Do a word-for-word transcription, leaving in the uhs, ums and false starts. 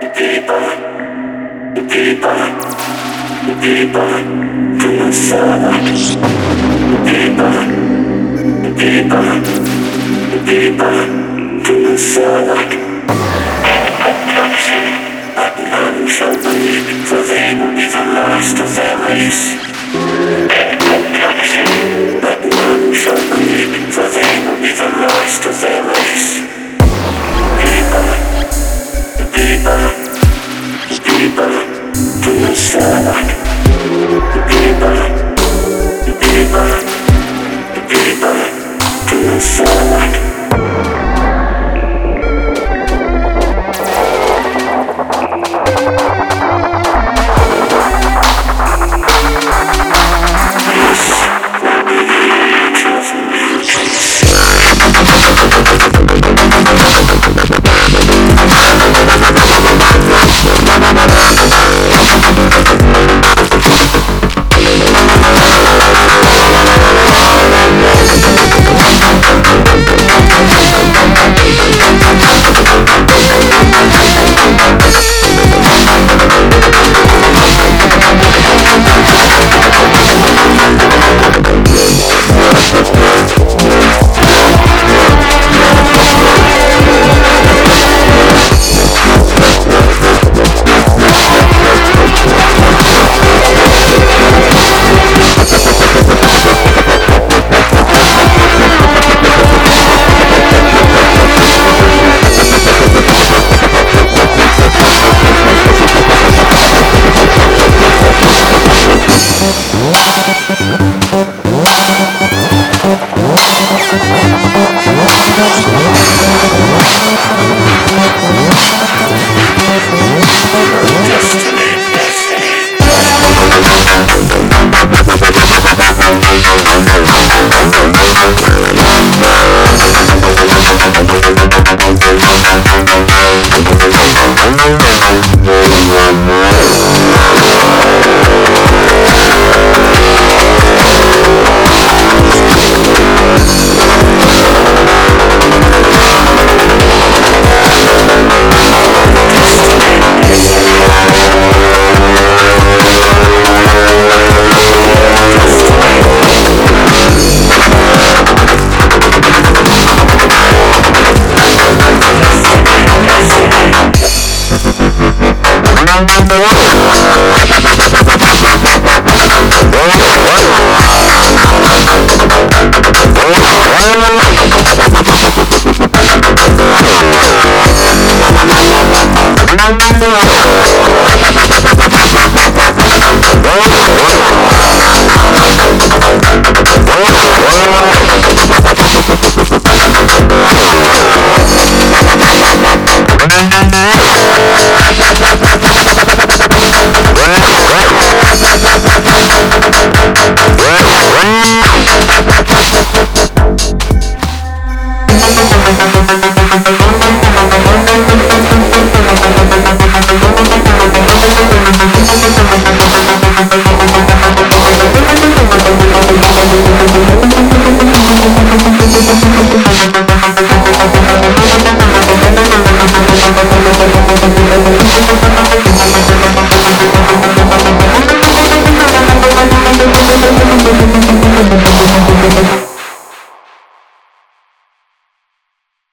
The people, the people, the people, feel service. The people, the people, the people, feel service. I'm touching, but none shall bleed, for they will be the last of their race. I'm touching, but none shall bleed, for they will be the last of their race. The people, feel sad. The people, the people, the people, feel sad. We'll be right back.